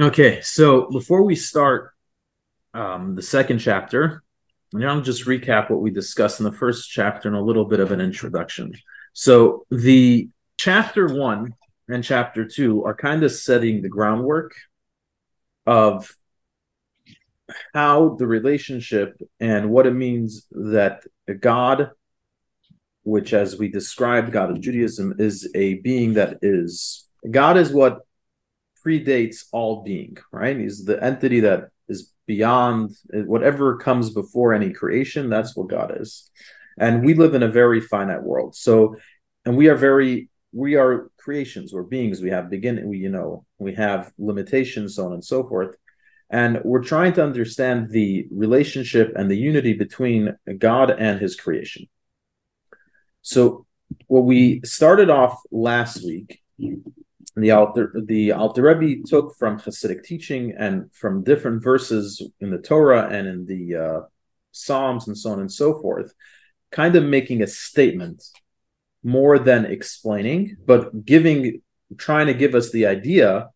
Okay, so before we start the second chapter, I'll just recap what we discussed in the first chapter and a little bit of an introduction. So the chapter 1 and chapter 2 are kind of setting the groundwork of how the relationship and what it means that God, which as we described, God of Judaism, is a being that is, God is what predates all being, right? He's the entity that is beyond whatever comes before any creation. That's what God is. And we live in a very finite world. So, and we are creations, we're beings, we have beginning, we have limitations, so on and so forth. And we're trying to understand the relationship and the unity between God and his creation. So what we started off last week, the Alter Rebbe took from Hasidic teaching and from different verses in the Torah and in the Psalms and so on and so forth, kind of making a statement more than explaining, but trying to give us the idea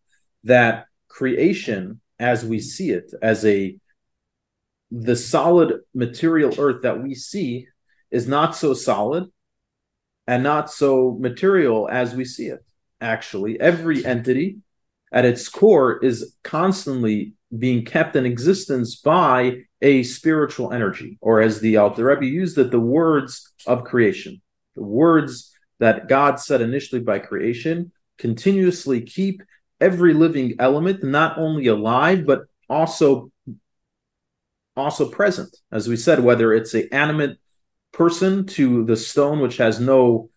that creation, as we see it, as the solid material earth that we see, is not so solid and not so material as we see it. Actually, every entity at its core is constantly being kept in existence by a spiritual energy, or as the Alter Rebbe used it, the words of creation. The words that God said initially by creation continuously keep every living element not only alive, but also present. As we said, whether it's an animate person to the stone, which has no,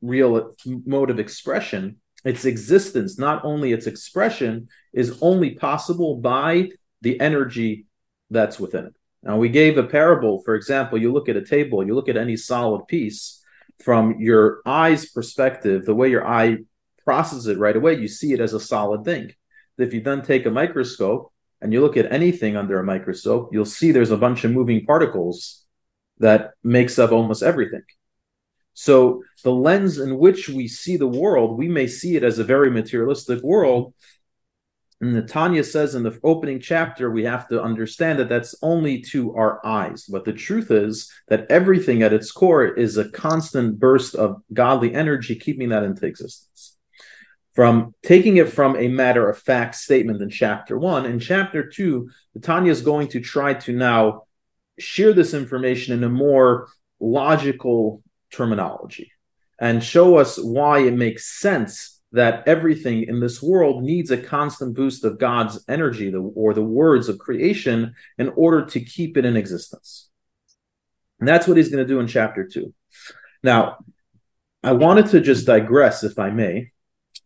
real mode of expression, its existence, not only its expression, is only possible by the energy that's within it. Now, we gave a parable, for example, you look at a table, you look at any solid piece from your eye's perspective, the way your eye processes it right away, you see it as a solid thing. If you then take a microscope and you look at anything under a microscope, you'll see there's a bunch of moving particles that makes up almost everything. So the lens in which we see the world, we may see it as a very materialistic world. And the Tanya says in the opening chapter, we have to understand that that's only to our eyes. But the truth is that everything at its core is a constant burst of godly energy, keeping that into existence. From taking it from a matter-of-fact statement in chapter 1, in chapter 2, the Tanya is going to try to now share this information in a more logical terminology and show us why it makes sense that everything in this world needs a constant boost of God's energy or the words of creation in order to keep it in existence. And that's what he's going to do in chapter 2. Now, I wanted to just digress, if I may,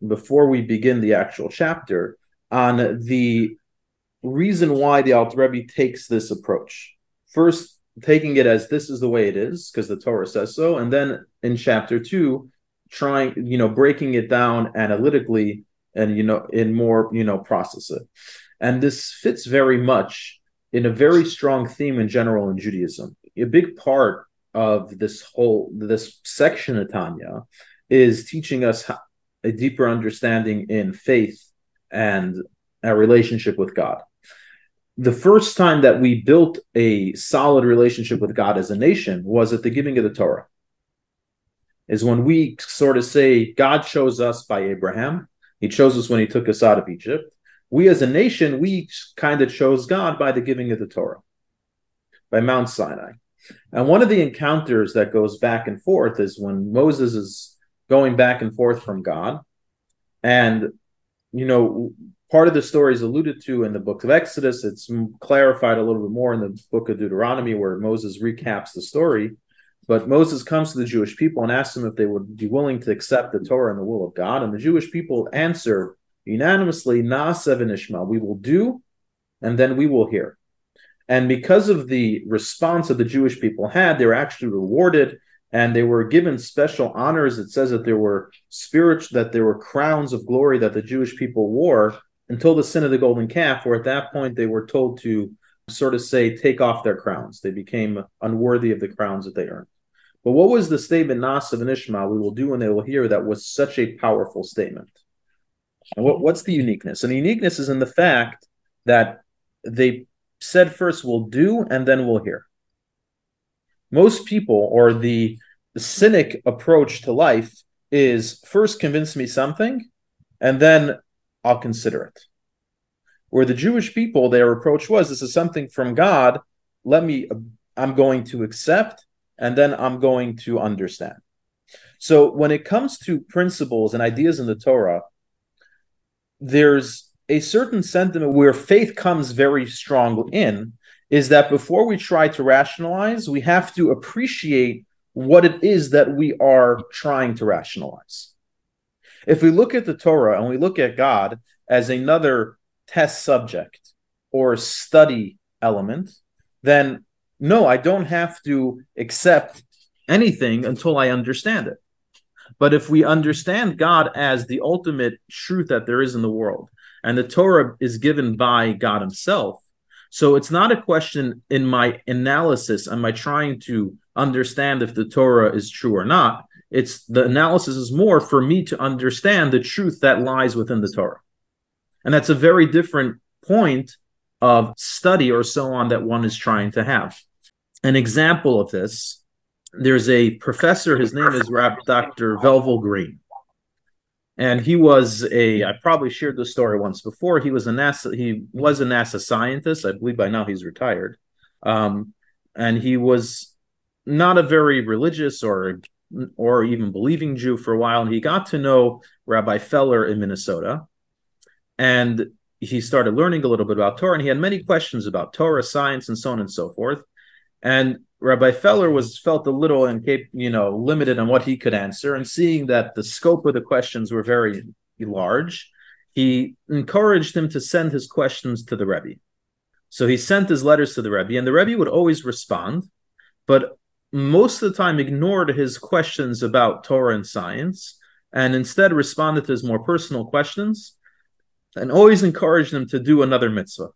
before we begin the actual chapter, on the reason why the Alter Rebbe takes this approach. First, taking it as this is the way it is because the Torah says so, and then in chapter 2 trying, breaking it down analytically and in more, process it. And this fits very much in a very strong theme in general in Judaism. A big part of this section of Tanya is teaching us a deeper understanding in faith and our relationship with God. The first time that we built a solid relationship with God as a nation was at the giving of the Torah. Is when we sort of say, God chose us by Abraham. He chose us when he took us out of Egypt. We as a nation, we kind of chose God by the giving of the Torah, by Mount Sinai. And one of the encounters that goes back and forth is when Moses is going back and forth from God. And, part of the story is alluded to in the book of Exodus. It's clarified a little bit more in the book of Deuteronomy, where Moses recaps the story. But Moses comes to the Jewish people and asks them if they would be willing to accept the Torah and the will of God. And the Jewish people answer unanimously, Na'aseh V'nishma, we will do, and then we will hear. And because of the response that the Jewish people had, they were actually rewarded, and they were given special honors. It says that there were crowns of glory that the Jewish people wore, until the sin of the golden calf, where at that point they were told to sort of say, take off their crowns. They became unworthy of the crowns that they earned. But what was the statement, Na'aseh V'nishma, we will do and they will hear, that was such a powerful statement? And what's the uniqueness? And the uniqueness is in the fact that they said first we'll do and then we'll hear. Most people, or the cynic approach to life, is first convince me something and then I'll consider it. Where the Jewish people, their approach was, this is something from God, I'm going to accept and then I'm going to understand. So when it comes to principles and ideas in the Torah, there's a certain sentiment where faith comes very strong in, is that before we try to rationalize, we have to appreciate what it is that we are trying to rationalize. If we look at the Torah and we look at God as another test subject or study element, then no, I don't have to accept anything until I understand it. But if we understand God as the ultimate truth that there is in the world, and the Torah is given by God himself, so it's not a question in my analysis, am I trying to understand if the Torah is true or not? It's the analysis is more for me to understand the truth that lies within the Torah. And that's a very different point of study or so on that one is trying to have. An example of this, there's a professor, his name is Dr. Velvel Green. And he was I probably shared this story once before, he was a NASA scientist. I believe by now he's retired. And he was not a very religious or even believing Jew for a while. And he got to know Rabbi Feller in Minnesota. And he started learning a little bit about Torah. And he had many questions about Torah, science, and so on and so forth. And Rabbi Feller felt a little limited on what he could answer. And seeing that the scope of the questions were very large, he encouraged him to send his questions to the Rebbe. So he sent his letters to the Rebbe, and the Rebbe would always respond, but most of the time ignored his questions about Torah and science, and instead responded to his more personal questions, and always encouraged him to do another mitzvah.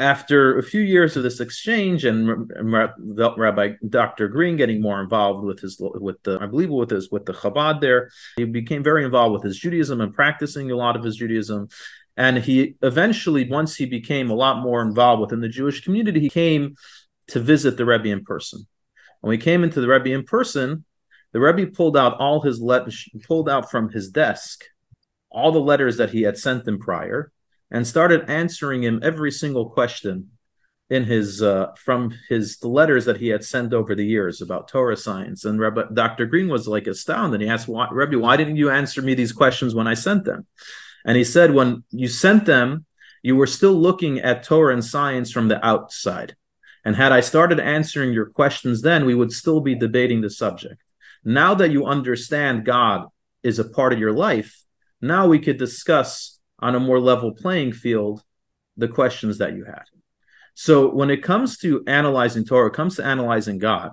After a few years of this exchange, and Rabbi Dr. Green getting more involved with the Chabad there, he became very involved with his Judaism and practicing a lot of his Judaism. And he eventually, once he became a lot more involved within the Jewish community, he came to visit the Rebbe in person. When he came into the Rebbe in person, the Rebbe pulled out from his desk all the letters that he had sent him prior, and started answering him every single question in his from the letters that he had sent over the years about Torah science. And Dr. Green was astounded. He asked, Rebbe, why didn't you answer me these questions when I sent them? And he said, when you sent them, you were still looking at Torah and science from the outside. And had I started answering your questions then, we would still be debating the subject. Now that you understand God is a part of your life, now we could discuss on a more level playing field the questions that you had. So when it comes to analyzing Torah, it comes to analyzing God,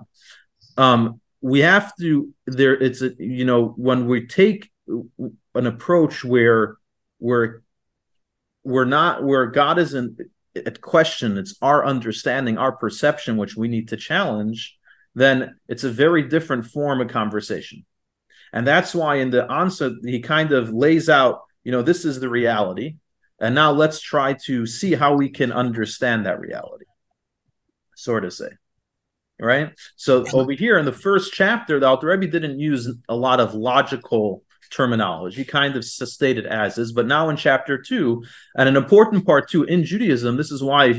we have to, when we take an approach where God isn't at question, it's our understanding, our perception, which we need to challenge, then it's a very different form of conversation. And that's why in the answer, he kind of lays out, this is the reality, and now let's try to see how we can understand that reality, sort of say, right? So over here in the first chapter, the Alter Rebbe didn't use a lot of logical terminology, kind of stated as is, but now in chapter 2, and an important part too in Judaism, this is why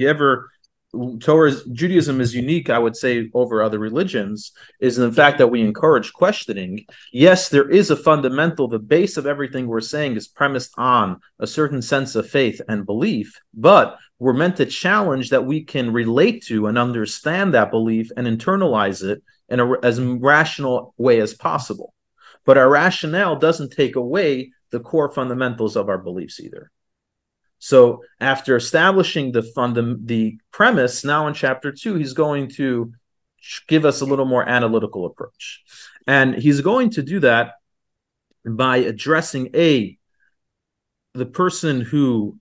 Judaism is unique, I would say, over other religions, is in the fact that we encourage questioning. Yes, there is a fundamental, the base of everything we're saying is premised on a certain sense of faith and belief, but we're meant to challenge that we can relate to and understand that belief and internalize it in as rational way as possible. But our rationale doesn't take away the core fundamentals of our beliefs either. So after establishing the premise, now in chapter 2, he's going to give us a little more analytical approach. And he's going to do that by addressing the person who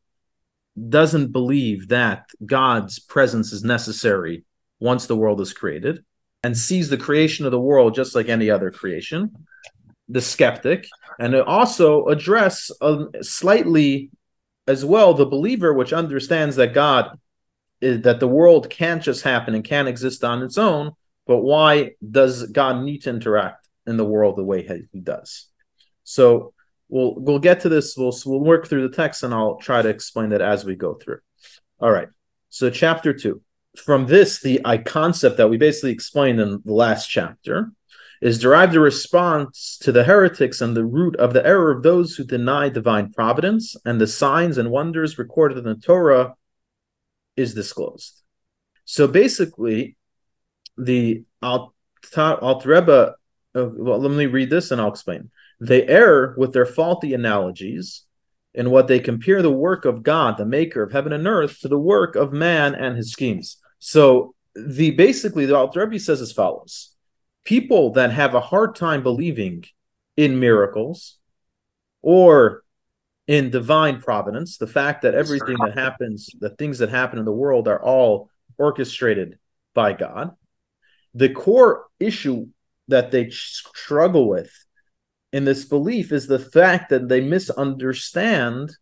doesn't believe that God's presence is necessary once the world is created and sees the creation of the world just like any other creation, the skeptic, and also address slightly as well the believer, which understands that God, that the world can't just happen and can't exist on its own, but why does God need to interact in the world the way he does? So we'll get to this. We'll work through the text, and I'll try to explain that as we go through. All right. So chapter 2. From this, the concept that we basically explained in the last chapter is derived a response to the heretics and the root of the error of those who deny divine providence, and the signs and wonders recorded in the Torah is disclosed. So basically, the Alter Rebbe, well, let me read this and I'll explain. They err with their faulty analogies in what they compare the work of God, the maker of heaven and earth, to the work of man and his schemes. So basically the Alter Rebbe says as follows. People that have a hard time believing in miracles or in divine providence, the fact that everything that happens, the things that happen in the world are all orchestrated by God. The core issue that they struggle with in this belief is the fact that they misunderstand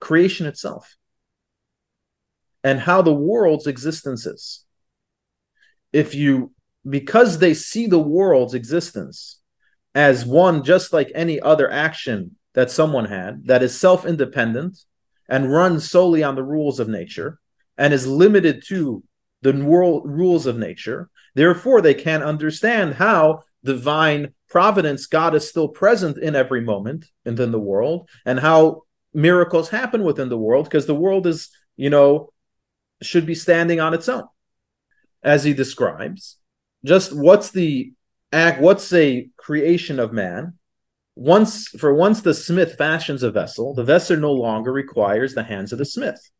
creation itself and how the world's existence is. Because they see the world's existence as one just like any other action that someone had that is self-independent and runs solely on the rules of nature and is limited to the world rules of nature, therefore they can't understand how divine providence, God is still present in every moment and in the world, and how miracles happen within the world, because the world is, should be standing on its own, as he describes. Just what's a creation of man? Once the smith fashions a vessel, the vessel no longer requires the hands of the smith.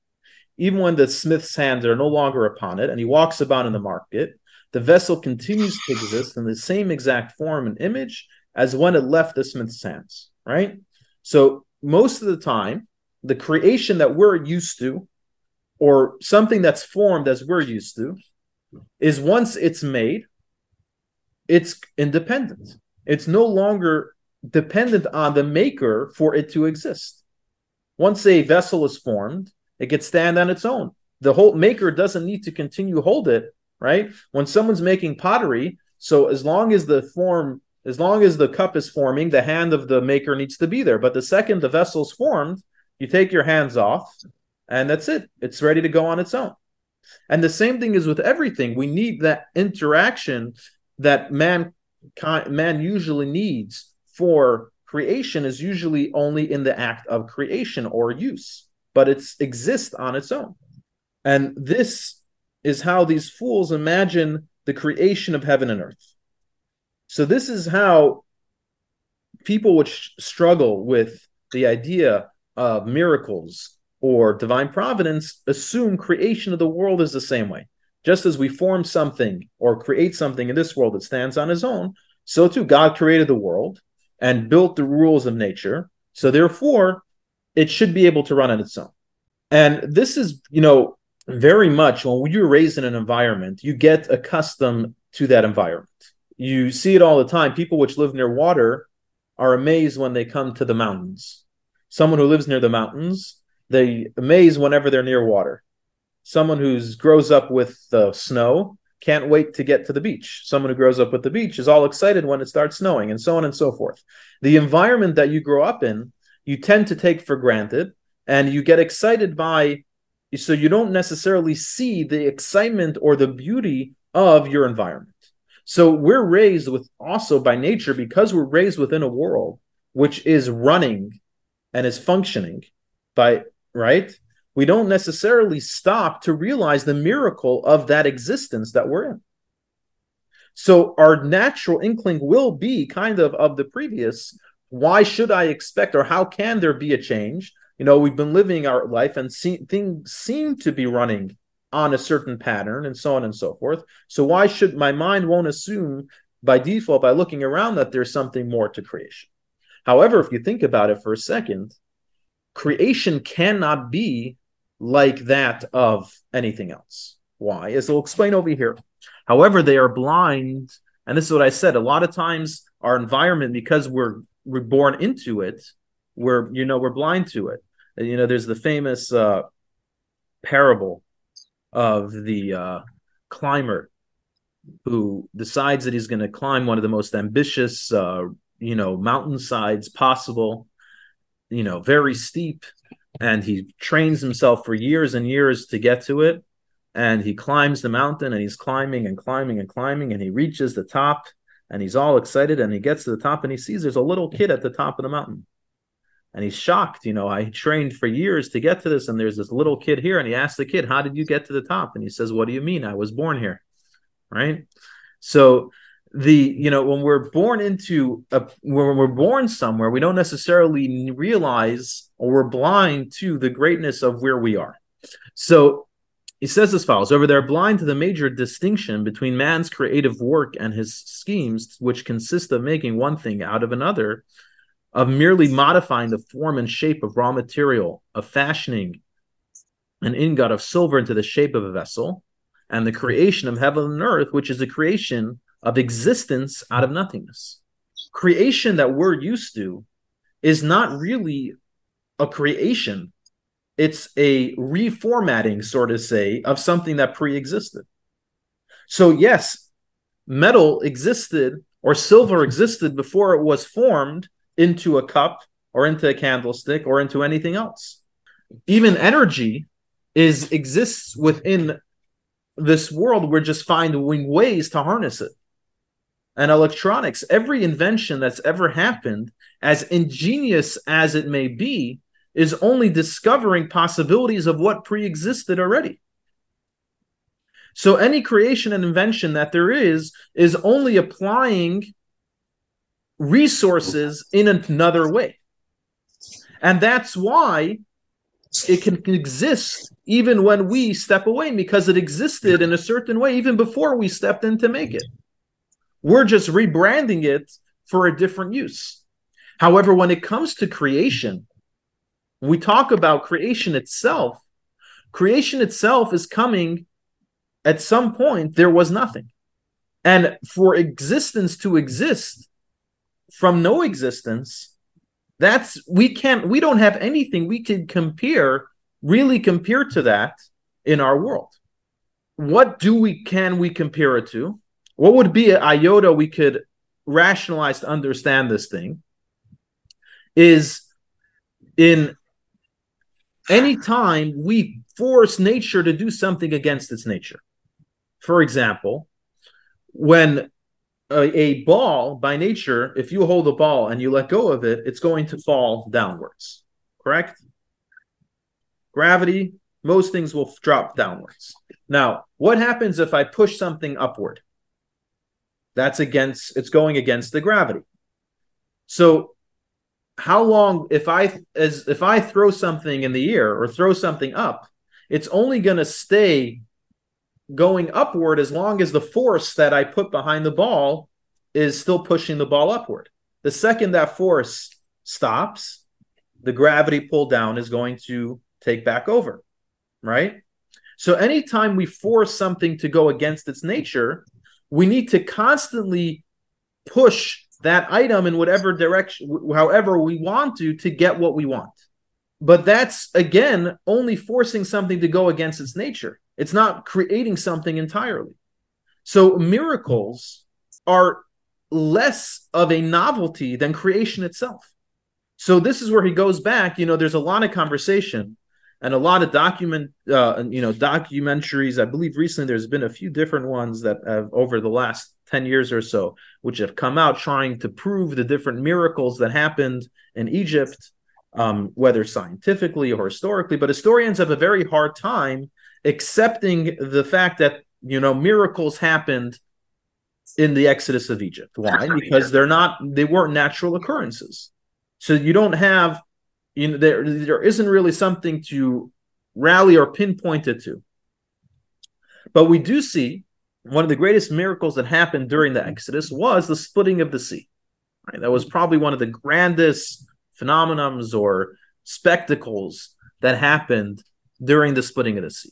Even when the smith's hands are no longer upon it and he walks about in the market, the vessel continues to exist in the same exact form and image as when it left the smith's hands, right? So most of the time, the creation that we're used to, or something that's formed as we're used to, is once it's made, it's independent. It's no longer dependent on the maker for it to exist. Once a vessel is formed, it can stand on its own. The whole maker doesn't need to continue hold it, right? When someone's making pottery, so as long as the cup is forming, the hand of the maker needs to be there. But the second the vessel's formed, you take your hands off, and that's it. It's ready to go on its own. And the same thing is with everything. We need that interaction that man usually needs for creation is usually only in the act of creation or use, but it exists on its own. And this is how these fools imagine the creation of heaven and earth. So this is how people would struggle with the idea of miracles or divine providence, assume creation of the world is the same way. Just as we form something or create something in this world that stands on his own, so too God created the world and built the rules of nature. So therefore, it should be able to run on its own. And this is, very much when you're raised in an environment, you get accustomed to that environment. You see it all the time. People which live near water are amazed when they come to the mountains. Someone who lives near the mountains, they amaze whenever they're near water. Someone who grows up with the snow can't wait to get to the beach. Someone who grows up with the beach is all excited when it starts snowing, and so on and so forth. The environment that you grow up in, you tend to take for granted, and you get excited by, so you don't necessarily see the excitement or the beauty of your environment. So we're raised with, also by nature, because we're raised within a world which is running and is functioning by, right? We don't necessarily stop to realize the miracle of that existence that we're in. So our natural inkling will be kind of the previous. Why should I expect, or how can there be a change? We've been living our life and things seem to be running on a certain pattern and so on and so forth. So why should my mind won't assume by default, by looking around, that there's something more to creation? However, if you think about it for a second, creation cannot be like that of anything else. Why? As I'll explain over here. However, they are blind, and this is what I said. A lot of times our environment, because we're we're born into it. We're blind to it. And, there's the famous parable of the climber who decides that he's going to climb one of the most ambitious, mountainsides possible, very steep. And he trains himself for years and years to get to it. And he climbs the mountain, and he's climbing and climbing and climbing. And he reaches the top, and he's all excited. And he gets to the top, and he sees there's a little kid at the top of the mountain. And he's shocked, I trained for years to get to this, and there's this little kid here. And he asks the kid, how did you get to the top? And he says, what do you mean? I was born here, right? So when we're born somewhere, we don't necessarily realize, or we're blind to the greatness of where we are. So he says as follows: over there, blind to the major distinction between man's creative work and his schemes, which consist of making one thing out of another, of merely modifying the form and shape of raw material, of fashioning an ingot of silver into the shape of a vessel, and the creation of heaven and earth, which is the creation of existence out of nothingness. Creation that we're used to is not really a creation. It's a reformatting, so to say, of something that pre-existed. So yes, metal existed, or silver existed, before it was formed into a cup or into a candlestick or into anything else. Even energy exists within this world. We're just finding ways to harness it. And electronics, every invention that's ever happened, as ingenious as it may be, is only discovering possibilities of what pre-existed already. So any creation and invention that there is only applying resources in another way. And that's why it can exist even when we step away, because it existed in a certain way even before we stepped in to make it. We're just rebranding it for a different use. However, when it comes to creation, we talk about creation itself. Creation itself is coming at some point. There was nothing. And for existence to exist from no existence, we don't have anything we could compare to that in our world. What can we compare it to? What would be an iota we could rationalize to understand this thing is, in any time we force nature to do something against its nature. For example, when a ball, by nature, if you hold a ball and you let go of it, it's going to fall downwards, correct? Gravity, most things will drop downwards. Now, what happens if I push something upward? It's going against the gravity. So how long, if I throw something in the air or throw something up, it's only going to stay going upward as long as the force that I put behind the ball is still pushing the ball upward. The second that force stops, the gravity pull down is going to take back over, right? So anytime we force something to go against its nature, we need to constantly push that item in whatever direction, however we want to get what we want. But that's, again, only forcing something to go against its nature. It's not creating something entirely. So miracles are less of a novelty than creation itself. So this is where he goes back. There's a lot of conversation and a lot of documentaries. I believe recently there's been a few different ones that have, over the last 10 years or so, which have come out trying to prove the different miracles that happened in Egypt, whether scientifically or historically. But historians have a very hard time accepting the fact that, miracles happened in the Exodus of Egypt. Why? Because they weren't natural occurrences. So you don't have, there isn't really something to rally or pinpoint it to. But we do see one of the greatest miracles that happened during the Exodus was the splitting of the sea. Right? That was probably one of the grandest phenomenons or spectacles that happened during the splitting of the sea.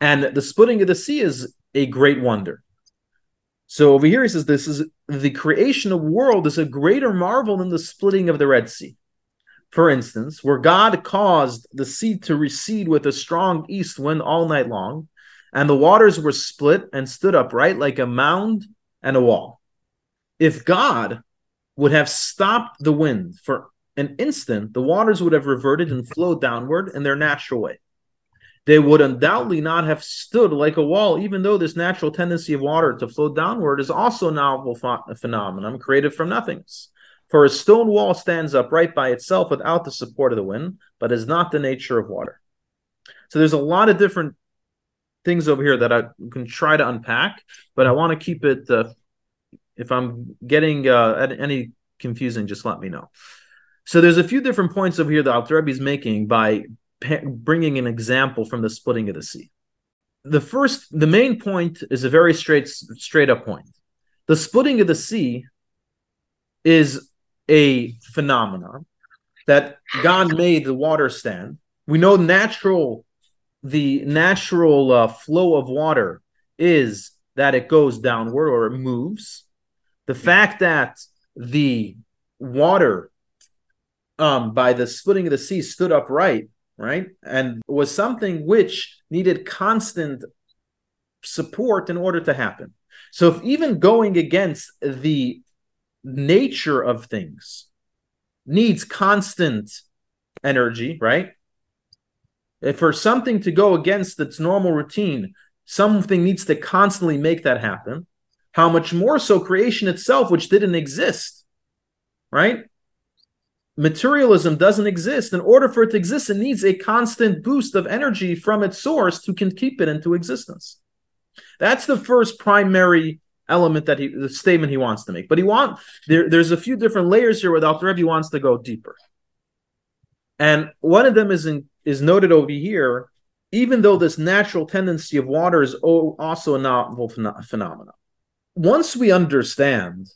And the splitting of the sea is a great wonder. So over here he says this is the creation of the world is a greater marvel than the splitting of the Red Sea. For instance, where God caused the sea to recede with a strong east wind all night long, and the waters were split and stood upright like a mound and a wall. If God would have stopped the wind for an instant, the waters would have reverted and flowed downward in their natural way. They would undoubtedly not have stood like a wall, even though this natural tendency of water to flow downward is also a novel phenomenon created from nothingness. For a stone wall stands upright by itself without the support of the wind, but is not the nature of water. So there's a lot of different things over here that I can try to unpack, but I want to keep it, if I'm getting any confusing, just let me know. So there's a few different points over here that Alter Rebbe is making by bringing an example from the splitting of the sea. The main point is a very straight up point. The splitting of the sea is a phenomenon that God made the water stand. We know the natural flow of water is that it goes downward or it moves. The fact that the water by the splitting of the sea stood upright, right, and was something which needed constant support in order to happen. So if even going against the nature of things needs constant energy, right? If for something to go against its normal routine, something needs to constantly make that happen. How much more so creation itself, which didn't exist, right? Materialism doesn't exist. In order for it to exist, it needs a constant boost of energy from its source to can keep it into existence. That's the first primary element that the statement he wants to make. But there's a few different layers here where Alter Rebbe wants to go deeper. And one of them is noted over here, even though this natural tendency of water is also a novel phenomenon. Once we understand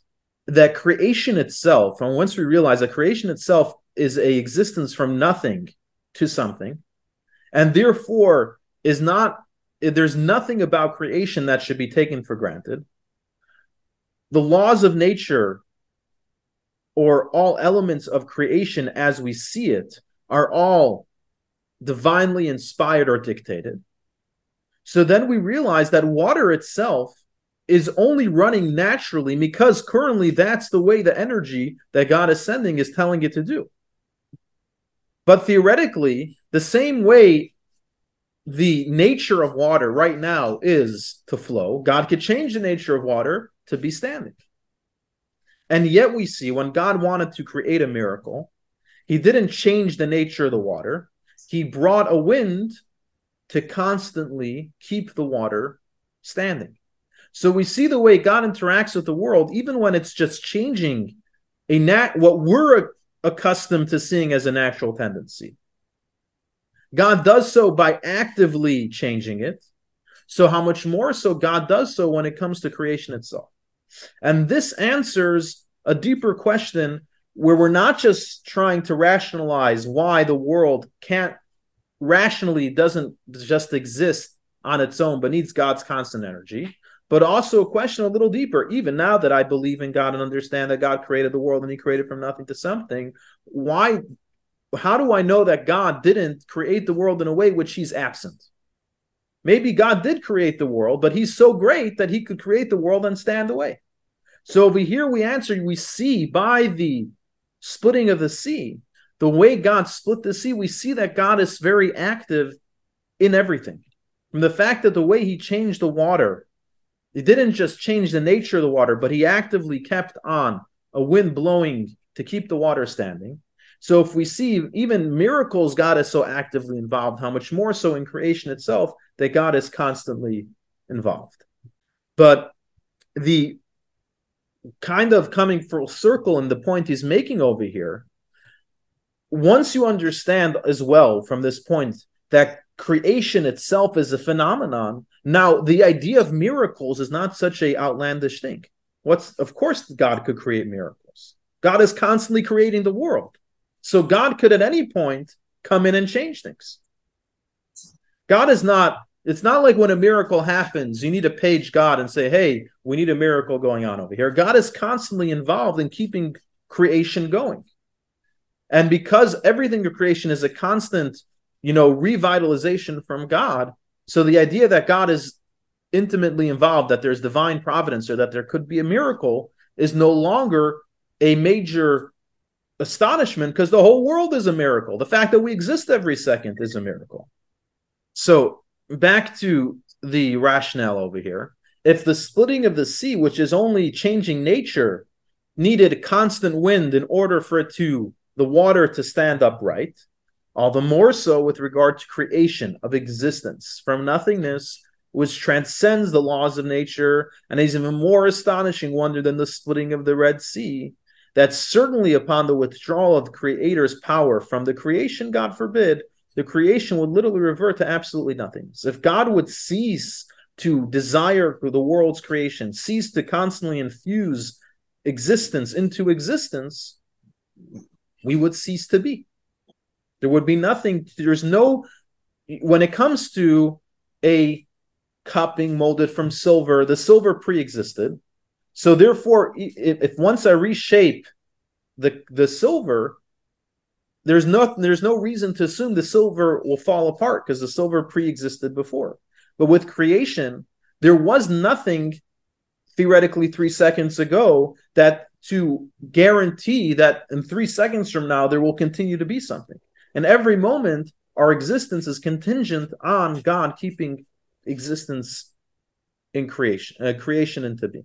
that creation itself, and once we realize that creation itself is an existence from nothing to something, and therefore there's nothing about creation that should be taken for granted. The laws of nature, or all elements of creation as we see it, are all divinely inspired or dictated. So then we realize that water itself is only running naturally because currently that's the way the energy that God is sending is telling it to do. But theoretically, the same way the nature of water right now is to flow, God could change the nature of water to be standing. And yet we see when God wanted to create a miracle, he didn't change the nature of the water. He brought a wind to constantly keep the water standing. So we see the way God interacts with the world, even when it's just changing what we're accustomed to seeing as a natural tendency. God does so by actively changing it. So how much more so God does so when it comes to creation itself? And this answers a deeper question where we're not just trying to rationalize why the world doesn't just exist on its own, but needs God's constant energy, but also a question a little deeper. Even now that I believe in God and understand that God created the world and he created from nothing to something, how do I know that God didn't create the world in a way which he's absent? Maybe God did create the world, but he's so great that he could create the world and stand away. So over here we see by the splitting of the sea, the way God split the sea, we see that God is very active in everything. From the fact that the way he changed the water, he didn't just change the nature of the water, but he actively kept on a wind blowing to keep the water standing. So if we see even miracles, God is so actively involved, how much more so in creation itself that God is constantly involved. But the kind of coming full circle in the point he's making over here, once you understand as well from this point that creation itself is a phenomenon, now the idea of miracles is not such an outlandish thing. Of course God could create miracles. God is constantly creating the world. So God could at any point come in and change things. God is not It's not like when a miracle happens, you need to page God and say, hey, we need a miracle going on over here. God is constantly involved in keeping creation going. And because everything of creation is a constant, revitalization from God, so the idea that God is intimately involved, that there's divine providence or that there could be a miracle, is no longer a major astonishment because the whole world is a miracle. The fact that we exist every second is a miracle. So back to the rationale over here. If the splitting of the sea, which is only changing nature, needed constant wind in order for it to the water to stand upright, all the more so with regard to creation of existence from nothingness, which transcends the laws of nature and is even more astonishing wonder than the splitting of the Red Sea, that certainly upon the withdrawal of the Creator's power from the creation, God forbid, the creation would literally revert to absolutely nothingness. If God would cease to desire for the world's creation, cease to constantly infuse existence into existence, we would cease to be. There would be nothing. There's no, when it comes to a cup being molded from silver, the silver pre-existed. So therefore, if once I reshape the silver, there's no reason to assume the silver will fall apart because the silver pre-existed before. But with creation, there was nothing theoretically 3 seconds ago that to guarantee that in 3 seconds from now there will continue to be something. And every moment, our existence is contingent on God keeping existence in creation, creation into being.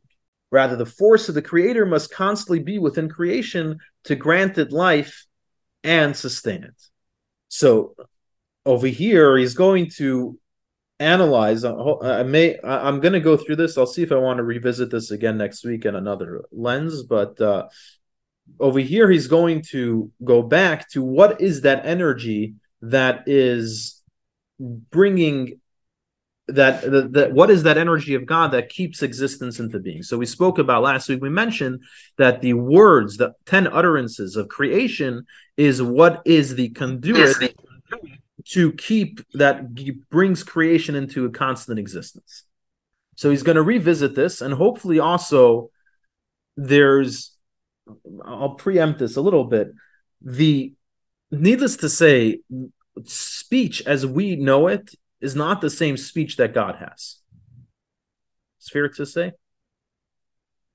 Rather, the force of the Creator must constantly be within creation to grant it life and sustain it. So over here, he's going to analyze. I'm going to go through this. I'll see if I want to revisit this again next week in another lens. But over here, he's going to go back to what is that energy that is bringing that what is that energy of God that keeps existence into being? So we spoke about last week, we mentioned that the words, the 10 utterances of creation is what is the conduit to keep that brings creation into a constant existence. So he's going to revisit this, and hopefully also I'll preempt this a little bit. Needless to say, speech as we know it is not the same speech that God has. It's fair to say.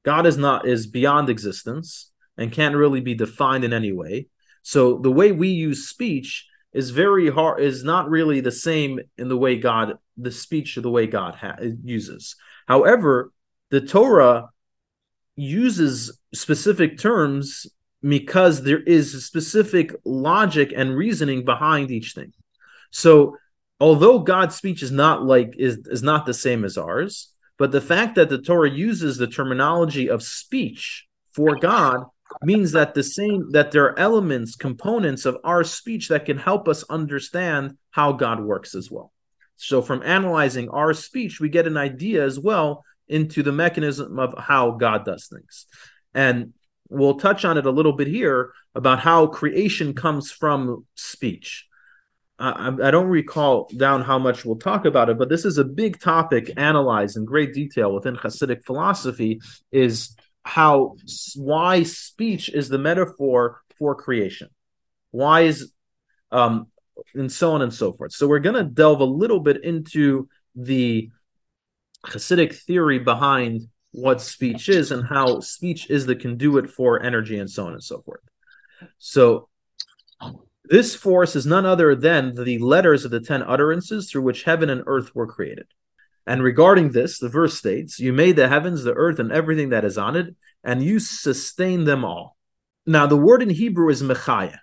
God is beyond existence and can't really be defined in any way. So the way we use speech is very hard, is not really the same in the way God, the speech of the way God uses. However, the Torah uses specific terms because there is specific logic and reasoning behind each thing. So although God's speech is not not the same as ours, but the fact that the Torah uses the terminology of speech for God means that that there are elements, components of our speech that can help us understand how God works as well. So from analyzing our speech, we get an idea as well into the mechanism of how God does things. And we'll touch on it a little bit here about how creation comes from speech. I don't recall down how much we'll talk about it, but this is a big topic analyzed in great detail within Hasidic philosophy, is why speech is the metaphor for creation. Why is, and so on and so forth. So we're going to delve a little bit into the Hasidic theory behind what speech is and how speech is the conduit for energy and so on and so forth. So this force is none other than the letters of the 10 utterances through which heaven and earth were created. And regarding this, the verse states, "You made the heavens, the earth, and everything that is on it, and you sustain them all." Now, the word in Hebrew is mechaya.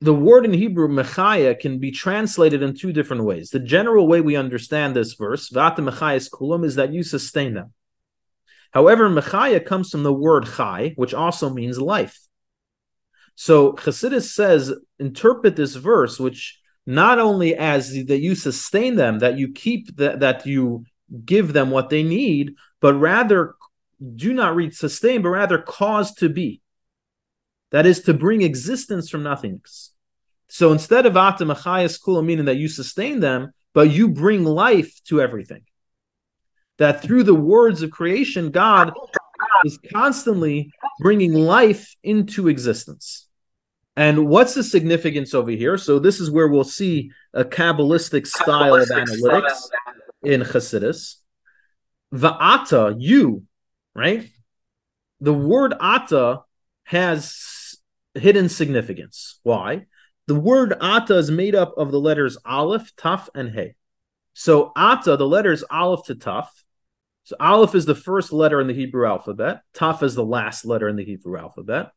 The word in Hebrew, mechaya, can be translated in two different ways. The general way we understand this verse, "V'ata mechayas kulam," is that you sustain them. However, mechaya comes from the word chai, which also means life. So Chassidus says, interpret this verse, which not only as that you sustain them, that you keep, that you give them what they need, but rather do not read sustain, but rather cause to be. That is to bring existence from nothingness. So instead of Ata Machayas Kula, meaning that you sustain them, but you bring life to everything. That through the words of creation, God is constantly bringing life into existence. And what's the significance over here? So this is where we'll see a Kabbalistic style of analytics in Chassidus. Va'ata, you, right? The word ata has hidden significance. Why? The word ata is made up of the letters Aleph, Taf, and Hey. So ata, the letters Aleph to Taf. So Aleph is the first letter in the Hebrew alphabet. Taf is the last letter in the Hebrew alphabet.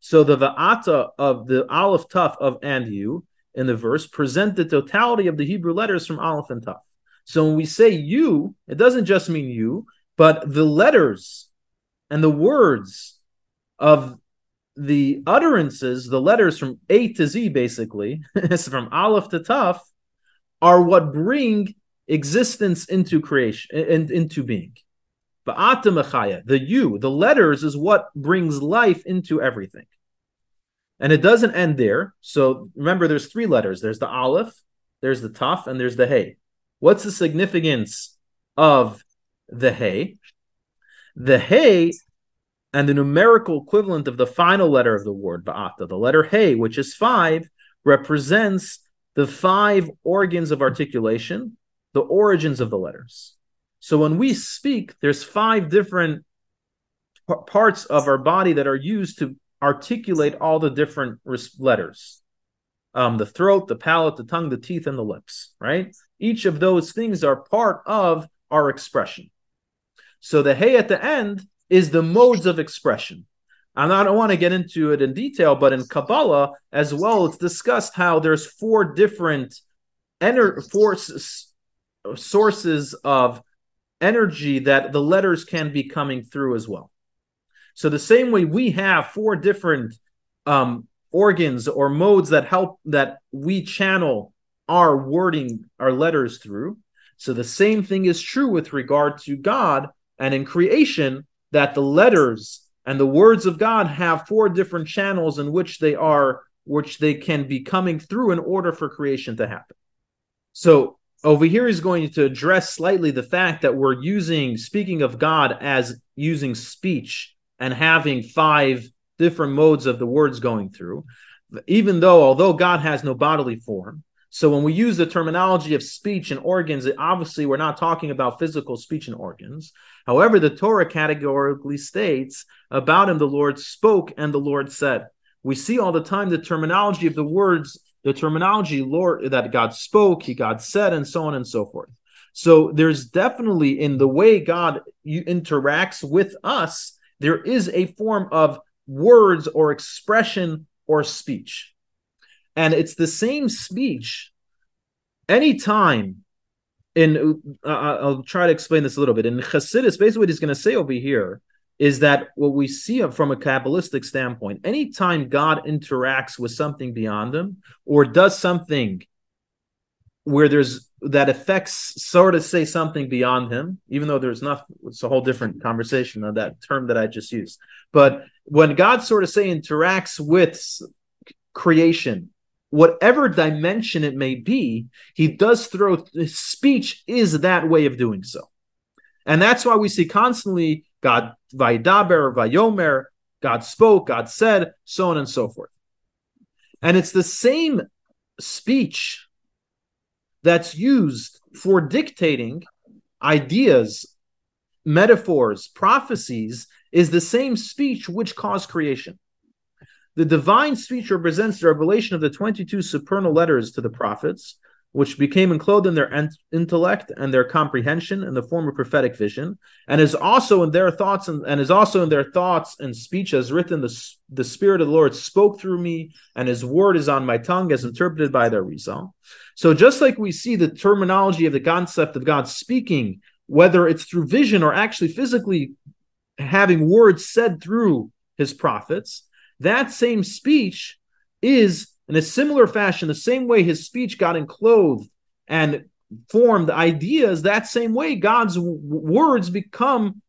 So the va'ata of the Aleph, Taf, of and you in the verse present the totality of the Hebrew letters from Aleph and Taf. So when we say you, it doesn't just mean you, but the letters and the words of the utterances, the letters from A to Z, basically, from Aleph to Taf, are what bring existence into creation and into being. Ba'ata mechaya, the you, the letters is what brings life into everything. And it doesn't end there. So remember, there's three letters. There's the Aleph, there's the Taf, and there's the Hey. What's the significance of the Hey? The Hey and the numerical equivalent of the final letter of the word, Ba'ata, the letter Hey, which is 5, represents the 5 organs of articulation, the origins of the letters. So when we speak, there's 5 different parts of our body that are used to articulate all the different letters. The throat, the palate, the tongue, the teeth, and the lips, right? Each of those things are part of our expression. So the hey at the end is the modes of expression. And I don't want to get into it in detail, but in Kabbalah as well, it's discussed how there's 4 different sources of energy that the letters can be coming through as well. So the same way we have 4 different organs or modes that help, that we channel our wording, our letters through. So the same thing is true with regard to God and in creation, that the letters and the words of God have 4 different channels in which they are, which they can be coming through in order for creation to happen. So over here he's going to address slightly the fact that we're using, speaking of God as using speech and having 5 different modes of the words going through, even though, although God has no bodily form. So when we use the terminology of speech and organs, obviously we're not talking about physical speech and organs. However, the Torah categorically states, about him the Lord spoke and the Lord said. We see all the time the terminology of the words, the terminology Lord, that God spoke, God said, and so on and so forth. So there's definitely, in the way God interacts with us, there is a form of words or expression or speech. And it's the same speech. Anytime, I'll try to explain this a little bit. In Chassidus, basically what he's going to say over here is that what we see from a Kabbalistic standpoint, anytime God interacts with something beyond him or does something where there's that affects, sort of say, something beyond him, even though there's nothing, it's a whole different conversation on that term that I just used. But when God sort of say interacts with creation, whatever dimension it may be, he does throw, speech is that way of doing so. And that's why we see constantly God, Vaidaber, Vayomer, God spoke, God said, so on and so forth. And it's the same speech that's used for dictating ideas, metaphors, prophecies, is the same speech which caused creation. The divine speech represents the revelation of the 22 supernal letters to the prophets, which became enclosed in their intellect and their comprehension in the form of prophetic vision, and is also in their thoughts and speech as written, the Spirit of the Lord spoke through me, and his word is on my tongue as interpreted by their reason. So just like we see the terminology of the concept of God speaking, whether it's through vision or actually physically having words said through his prophets, that same speech is, in a similar fashion, the same way his speech got enclosed and formed ideas, that same way God's words become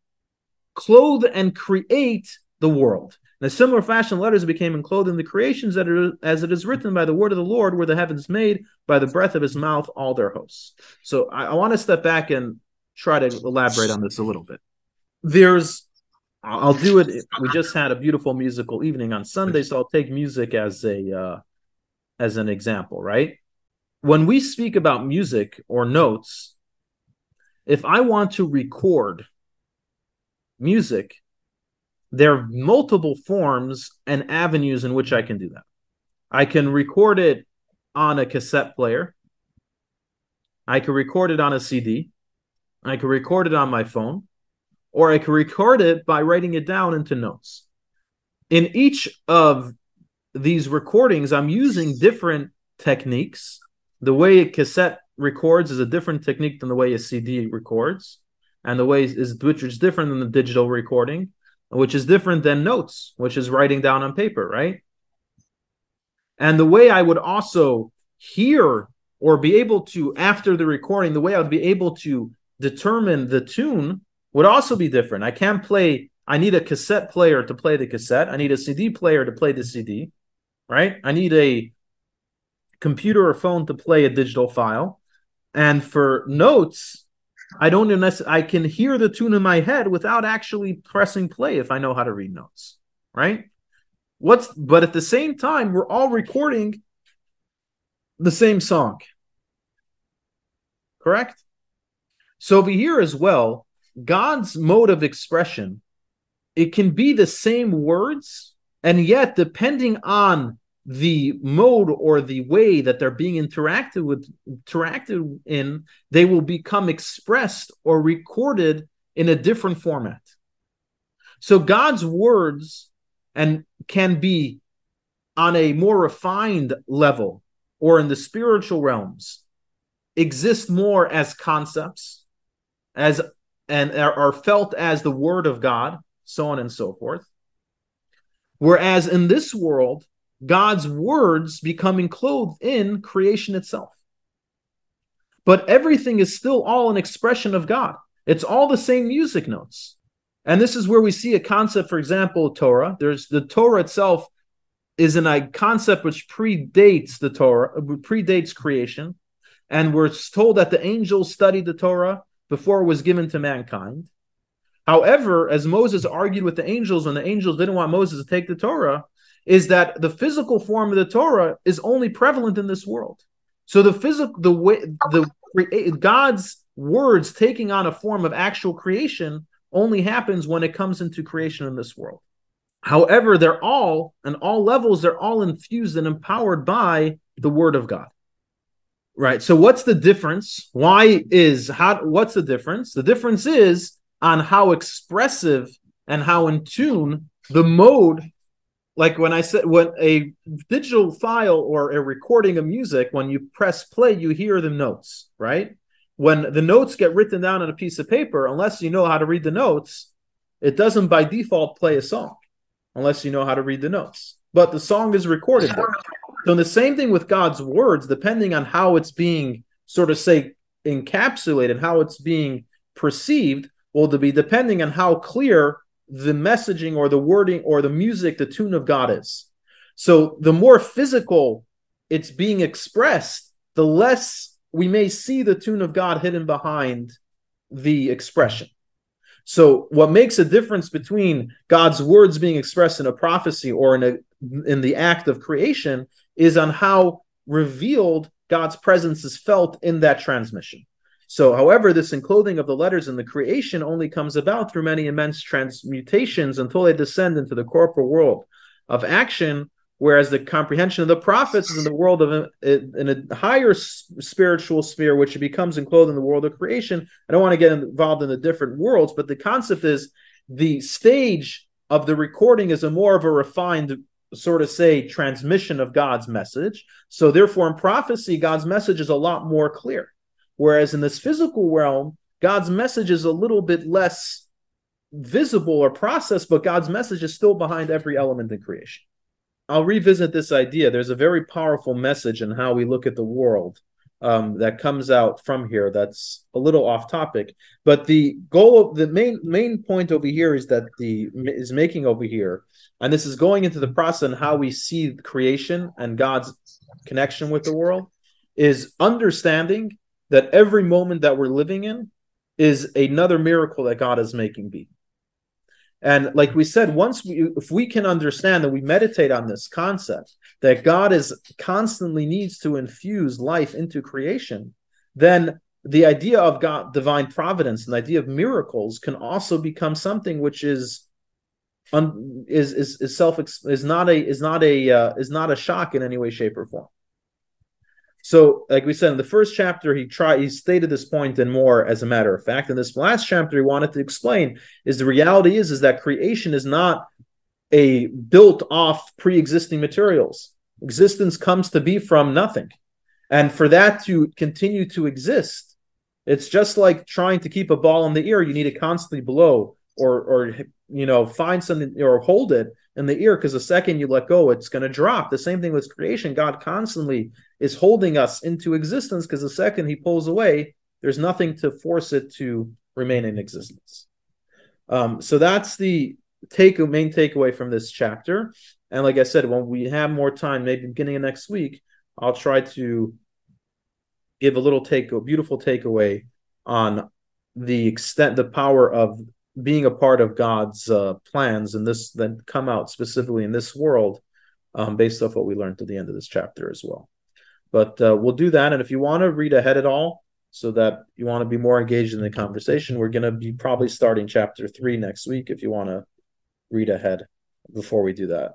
clothed and create the world. In a similar fashion, letters became enclosed in the creations that are, as it is written, by the word of the Lord were the heavens made, by the breath of his mouth, all their hosts. So I want to step back and try to elaborate on this a little bit. I'll do it. We just had a beautiful musical evening on Sunday, so I'll take music as an example, right? When we speak about music or notes, if I want to record music, there are multiple forms and avenues in which I can do that. I can record it on a cassette player. I can record it on a CD. I can record it on my phone. Or I can record it by writing it down into notes. In each of these recordings, I'm using different techniques. The way a cassette records is a different technique than the way a CD records, and the way which is different than the digital recording, which is different than notes, which is writing down on paper, right? And the way I would also hear or be able to, after the recording, the way I would be able to determine the tune would also be different. I can't play, I need a cassette player to play the cassette. I need a CD player to play the CD, right? I need a computer or phone to play a digital file. And for notes, I can hear the tune in my head without actually pressing play if I know how to read notes, right? But at the same time, we're all recording the same song, correct? So over here as well, God's mode of expression, it can be the same words, and yet depending on the mode or the way that they're being interacted in, they will become expressed or recorded in a different format. So God's words and can be on a more refined level or in the spiritual realms exist more as concepts, and are felt as the word of God, so on and so forth. Whereas in this world, God's words become enclosed in creation itself. But everything is still all an expression of God. It's all the same music notes. And this is where we see a concept, for example, Torah. There's the Torah itself is a concept which predates the Torah, predates creation. And we're told that the angels studied the Torah before it was given to mankind. However, as Moses argued with the angels when the angels didn't want Moses to take the Torah, is that the physical form of the Torah is only prevalent in this world. So God's words taking on a form of actual creation only happens when it comes into creation in this world. However, they're all infused and empowered by the word of God. Right. So what's the difference? What's the difference? The difference is on how expressive and how in tune the mode. Like when I said, when a digital file or a recording of music, when you press play, you hear the notes, right? When the notes get written down on a piece of paper, unless you know how to read the notes, it doesn't by default play a song, unless you know how to read the notes. But the song is recorded there. So the same thing with God's words, depending on how it's being encapsulated, how it's being perceived, will be depending on how clear the messaging or the wording or the music, the tune of God is. So the more physical it's being expressed, the less we may see the tune of God hidden behind the expression. So what makes a difference between God's words being expressed in a prophecy or in the act of creation is on how revealed God's presence is felt in that transmission. So, however, this enclothing of the letters in the creation only comes about through many immense transmutations until they descend into the corporal world of action, whereas the comprehension of the prophets is in the world of in a higher spiritual sphere, which becomes enclosed in the world of creation. I don't want to get involved in the different worlds, but the concept is the stage of the recording is a more refined transmission of God's message. So, therefore, in prophecy, God's message is a lot more clear. Whereas in this physical realm, God's message is a little bit less visible or processed, but God's message is still behind every element in creation. I'll revisit this idea. There's a very powerful message in how we look at the world that comes out from here that's a little off topic, but the goal of the main point over here is that the is making over here, and this is going into the process and how we see creation and God's connection with the world, is understanding that every moment that we're living in is another miracle that God is making be. And like we said, once if we can understand that, we meditate on this concept that God is constantly needs to infuse life into creation, then the idea of God, divine providence, and the idea of miracles can also become something which is not a shock in any way, shape, or form. So, like we said in the first chapter, he stated this point and more as a matter of fact. In this last chapter, he wanted to explain is the reality is that creation is not a built off pre-existing materials. Existence comes to be from nothing, and for that to continue to exist, it's just like trying to keep a ball in the air. You need to constantly blow or find something or hold it in the ear, because the second you let go, it's going to drop. The same thing with creation. God constantly is holding us into existence, because the second he pulls away, there's nothing to force it to remain in existence. So that's the main takeaway from this chapter. And like I said, when we have more time, maybe beginning of next week, I'll try to give a beautiful takeaway on the extent, the power of being a part of God's plans, and this then come out specifically in this world, based off what we learned at the end of this chapter as well. But we'll do that, and if you want to read ahead at all, so that you want to be more engaged in the conversation, we're going to be probably starting chapter 3 next week if you want to read ahead before we do that.